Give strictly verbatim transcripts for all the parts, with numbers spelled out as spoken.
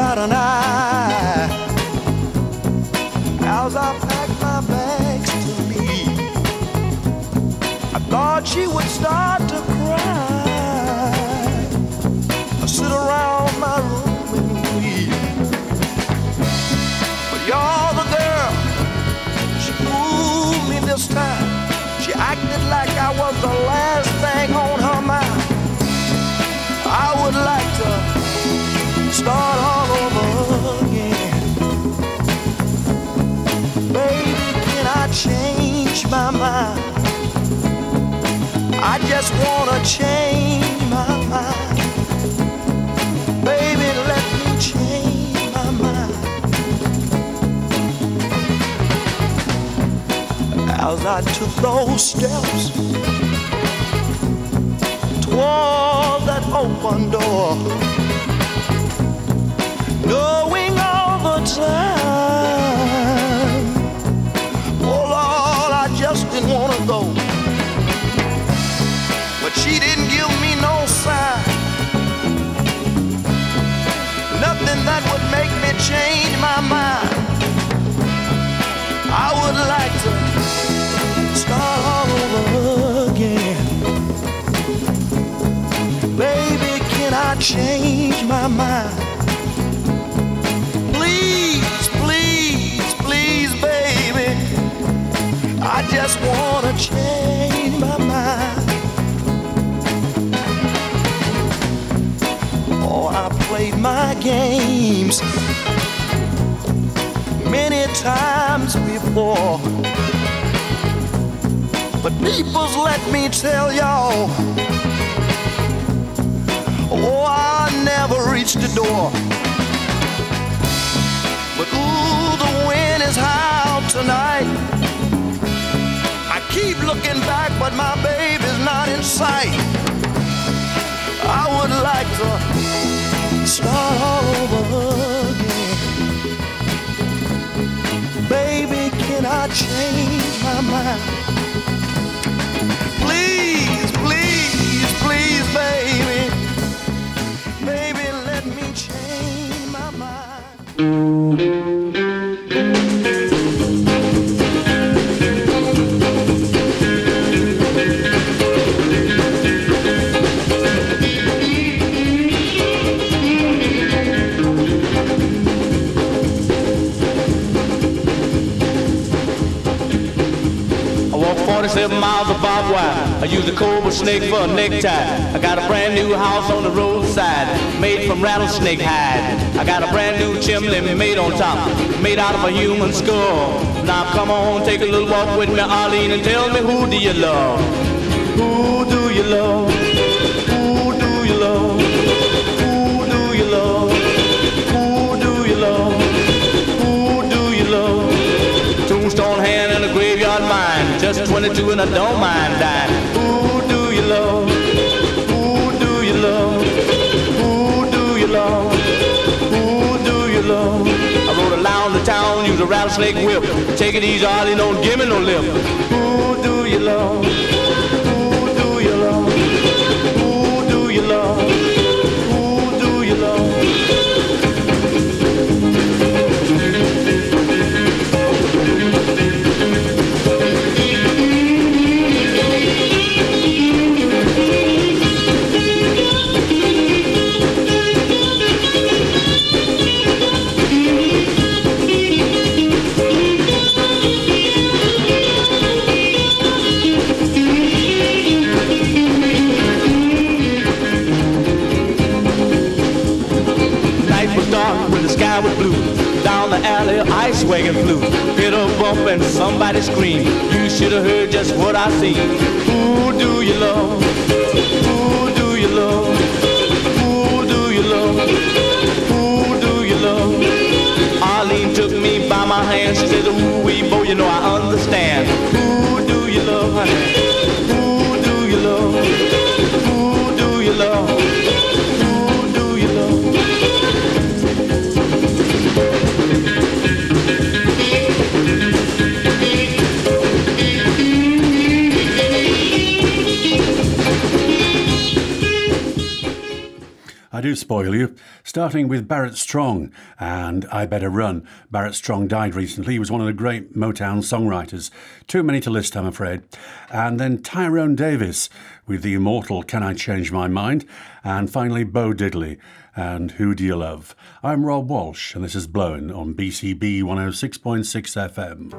about an eye as I packed my bags to leave. I thought she would start to cry. I sit around my room and weep. But you're the girl. She fooled me this time. She acted like I was the last thing on her mind. I would like to start all over again. Baby, can I change my mind? I just wanna change my mind. Baby, let me change my mind. As I took those steps toward that open door, knowing all the time, oh Lord, I just didn't want to go. But she didn't give me no sign, nothing that would make me change my mind. I would like to start all over again. Baby, can I change my mind? I just wanna change my mind. Oh, I played my games many times before, but peoples, let me tell y'all, oh, I never reached the door. But ooh, the wind is high out tonight. Keep looking back, but my baby's not in sight. I would like to start all over again. Baby, can I change my mind? Please, please, please, baby. Baby, let me change my mind. forty-seven miles of barbed wire. I use a cobra snake for a necktie. I got a brand new house on the roadside, made from rattlesnake hide. I got a brand new chimney made on top, made out of a human skull. Now come on, take a little walk with me, Arlene, and tell me, who do you love? Who do you love? Who do you love? Who do you love? Who do you love? Who do you love? Tombstone hand and a graveyard mine. Just twenty-two and I don't mind dying. Who do you love? Who do you love? Who do you love? Who do you love? I rode around the town, used a rattlesnake whip. Take it easy, Arlene, don't give me no lip. Who do you love? Who do you love? Who do you love? Ice wagon flew, hit a bump and somebody screamed. You should have heard just what I seen. Who do you love? Who do you love? Who do you love? Who do you love? Arlene took me by my hand. She said, ooh, wee, bo, you know I understand. Who do you love, honey? Who do you love? Who do you love? I do do spoil you, starting with Barrett Strong and I Better Run. Barrett Strong died recently. He was one of the great Motown songwriters. Too many to list, I'm afraid. And then Tyrone Davis with the immortal Can I Change My Mind? And finally, Bo Diddley and Who Do You Love? I'm Rob Walsh, and this is Blowin' on B C B one oh six point six F M.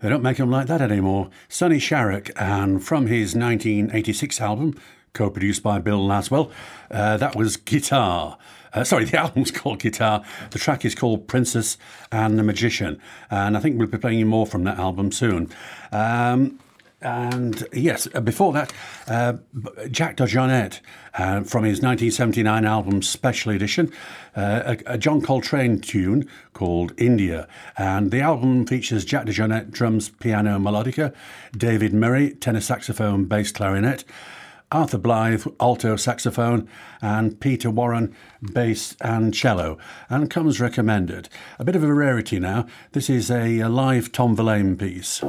They don't make them like that anymore. Sonny Sharrock, and from his nineteen eighty-six album, co-produced by Bill Laswell, uh, that was Guitar. Uh, sorry, the album's called Guitar. The track is called Princess and the Magician. And I think we'll be playing you more from that album soon. Um, and yes, before that, uh, Jack DeJohnette, uh, from his nineteen seventy-nine album Special Edition, uh, a, a John Coltrane tune called India. And the album features Jack DeJohnette, drums, piano, melodica, David Murray, tenor saxophone, bass clarinet, Arthur Blythe, alto saxophone, and Peter Warren, bass and cello, and comes recommended. A bit of a rarity now. This is a, a live Tom Verlaine piece.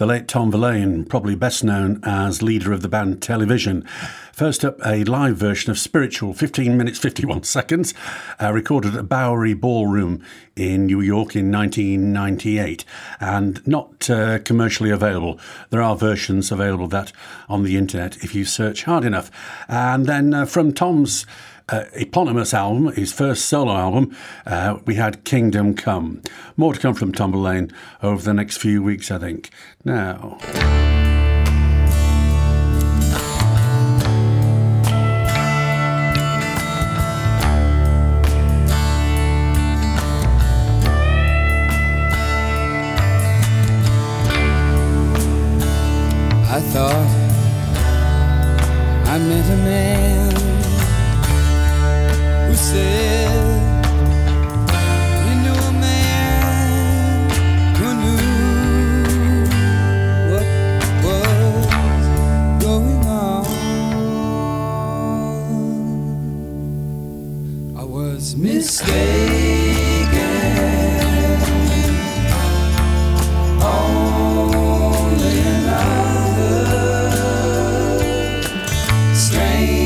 the late Tom Verlaine, probably best known as leader of the band Television. First up, a live version of Spiritual, fifteen minutes, fifty-one seconds, uh, recorded at Bowery Ballroom in New York in nineteen ninety-eight, and not uh, commercially available. There are versions available of that on the internet if you search hard enough. And then uh, from Tom's Uh, eponymous album, his first solo album, uh, we had Kingdom Come. More to come from Tumble Lane over the next few weeks, I think. Now... I thought I met a man who said he knew a man who knew what was going on. I was mistaken, only another strange.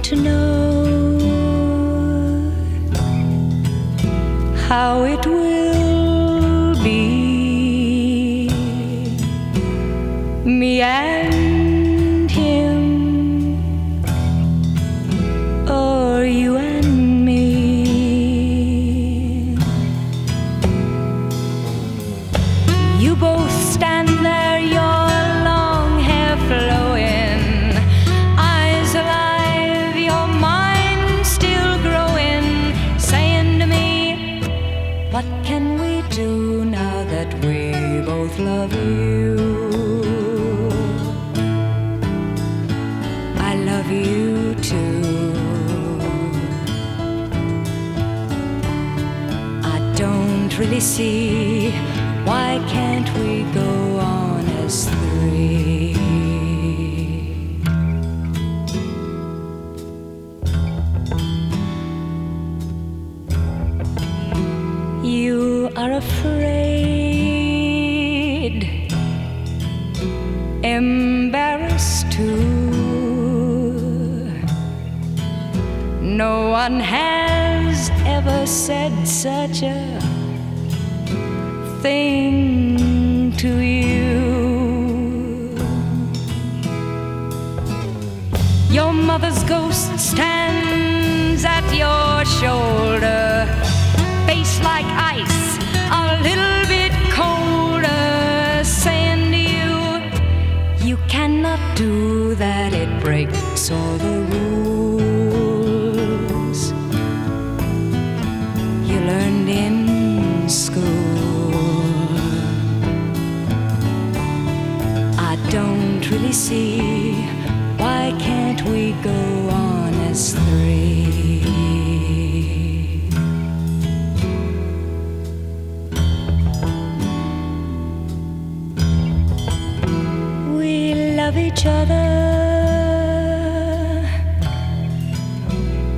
want to know how it will be, me and him, or you and me. You both stand there, you're love you. I love you too. I don't really see why can't we go on as three. You are afraid, embarrassed too. No one has ever said such a thing to you. Your mother's ghost stands at your shoulder, face like ice, a little bit colder, saying you cannot do that, it breaks all the rules you learned in school. I don't really see why can't we go on as three. Each other,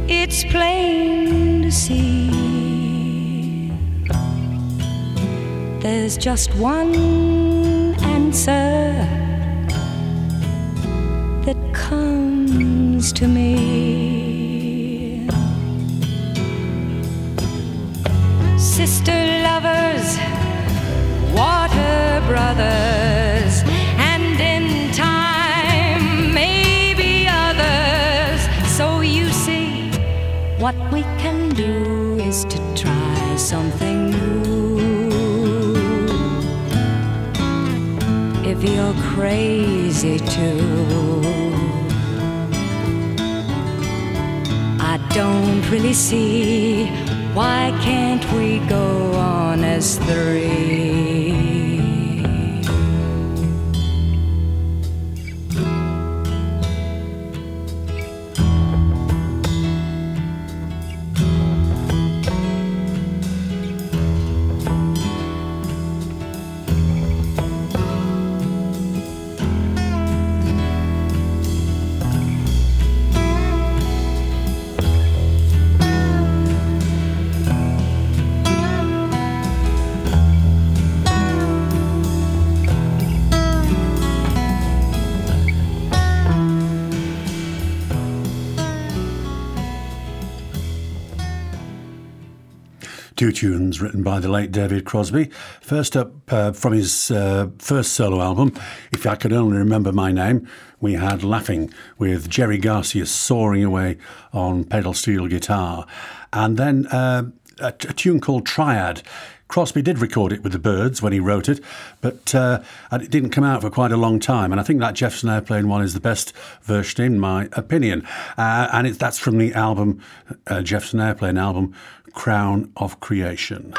it's plain to see. There's just one answer that comes to me. Sister lovers, water brothers, and in time what we can do is to try something new. If you're crazy too, I don't really see why can't we go on as three. Two tunes written by the late David Crosby. First up, uh, from his uh, first solo album, If I Could Only Remember My Name, we had Laughing with Jerry Garcia soaring away on pedal steel guitar. And then uh, a, t- a tune called Triad. Crosby did record it with the Birds when he wrote it, but uh, it didn't come out for quite a long time. And I think that Jefferson Airplane one is the best version, in my opinion. Uh, and it, that's from the album, uh, Jefferson Airplane album, Crown of Creation.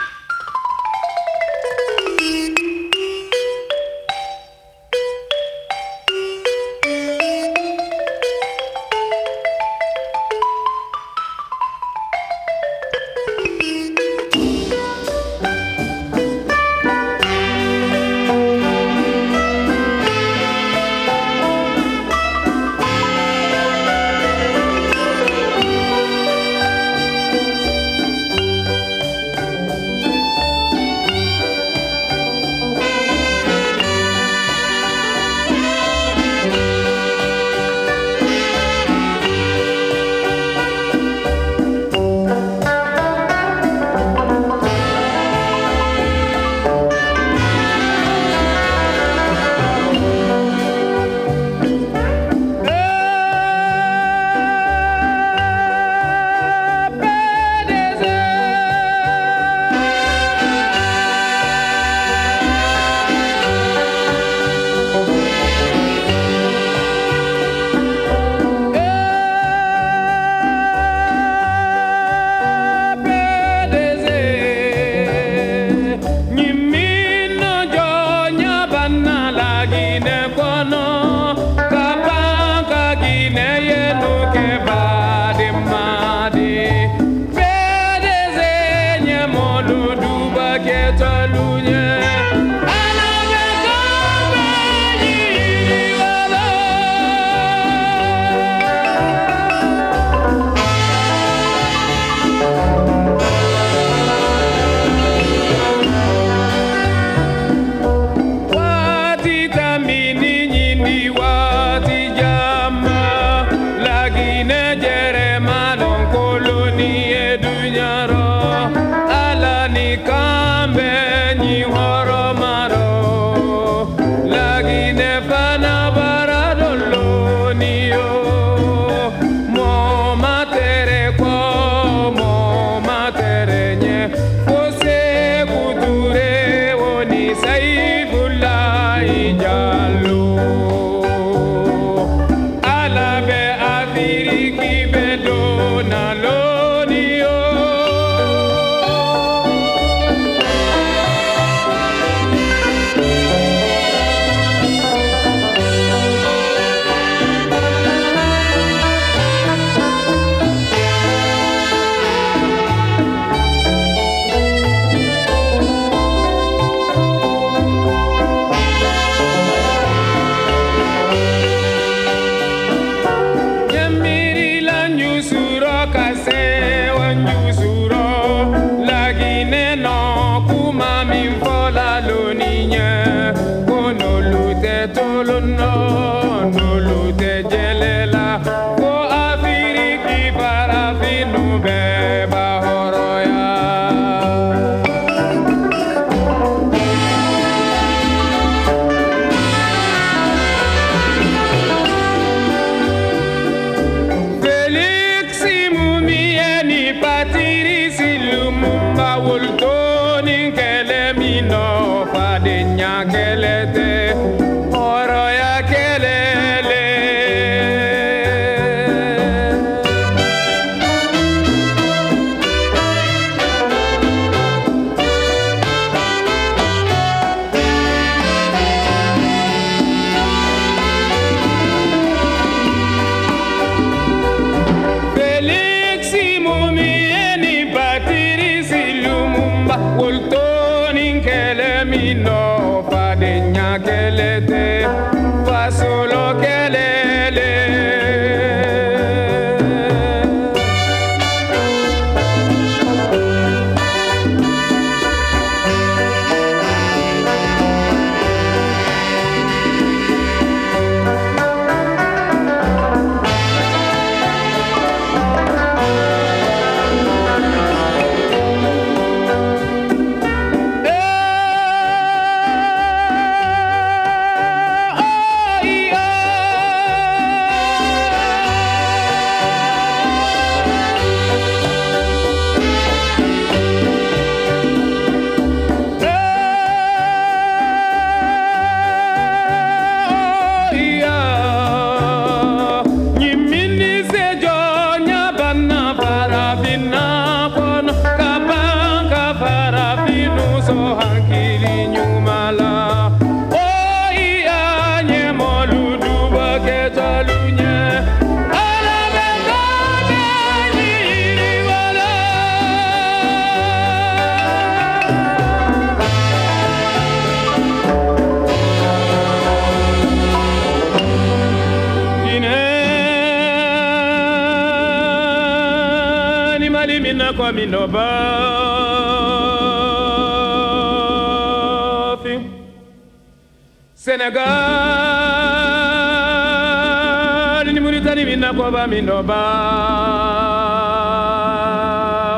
Senegal, ni Mauritanie mina kwa ba mina ba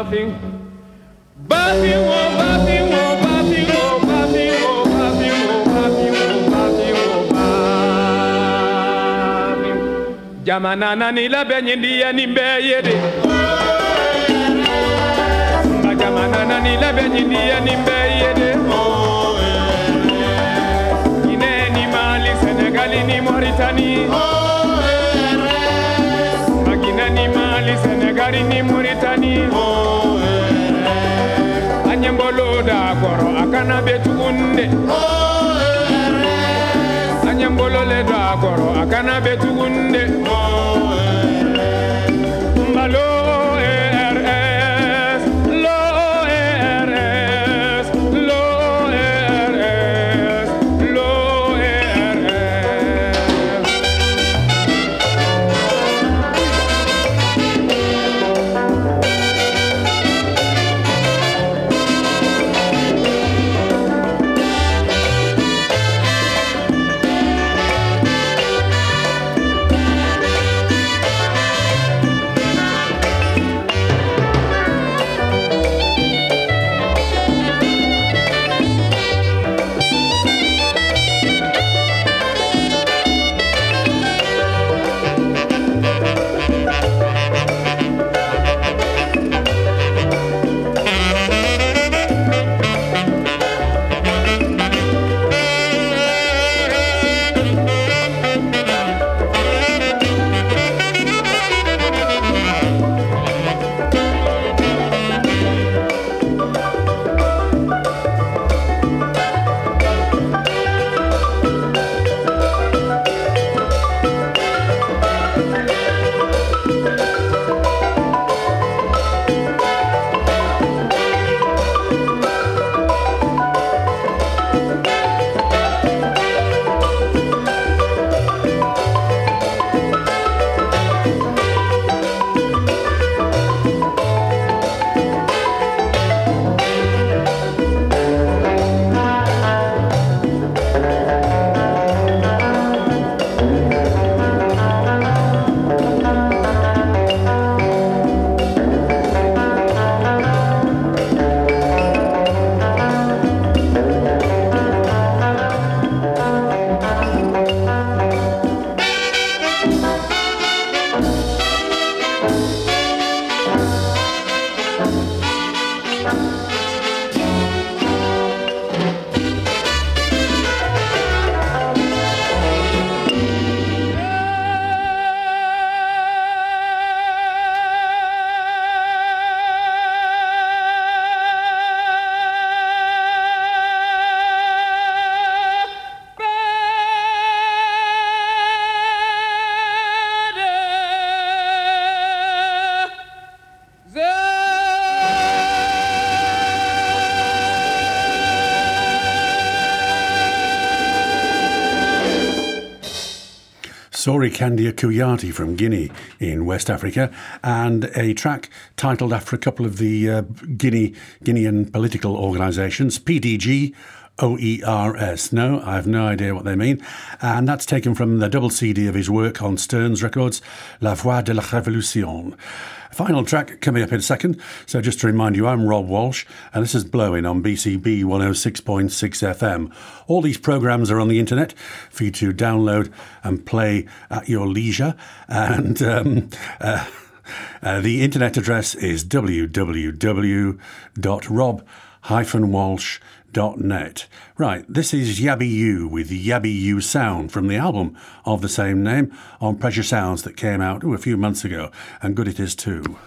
fin, ba fin wo ba fin wo ba fin wo ba fin wo ba fin wo ba fin wo ba fin wo ba fin. Jamana na ni la benyendi ya ni mbeyede. Jamana na ni la benyendi ya ni mbeyede. Ni Mauritanie, oh eres. Magina ni Mali, Senegal ni Mauritanie, oh eres. Anyambolo da koro akana betugunde, oh eres. Anyambolo le da koro akana betugunde, oh eres. Mbalo eres, lo eres, lo. Sorry, Kandia Kouyate from Guinea in West Africa, and a track titled after a couple of the uh, Guinea Guinean political organisations, P D G, O E R S. No, I have no idea what they mean. And that's taken from the double C D of his work on Stern's Records, La Voix de la Révolution. Final track coming up in a second. So just to remind you, I'm Rob Walsh, and this is Blowin' on B C B one oh six point six F M. All these programmes are on the internet for you to download and play at your leisure. And um, uh, uh, the internet address is w w w dot rob dash walsh dot net. Right, this is Yabby You with Yabby You Sound from the album of the same name on Pressure Sounds that came out ooh, a few months ago, and good it is too.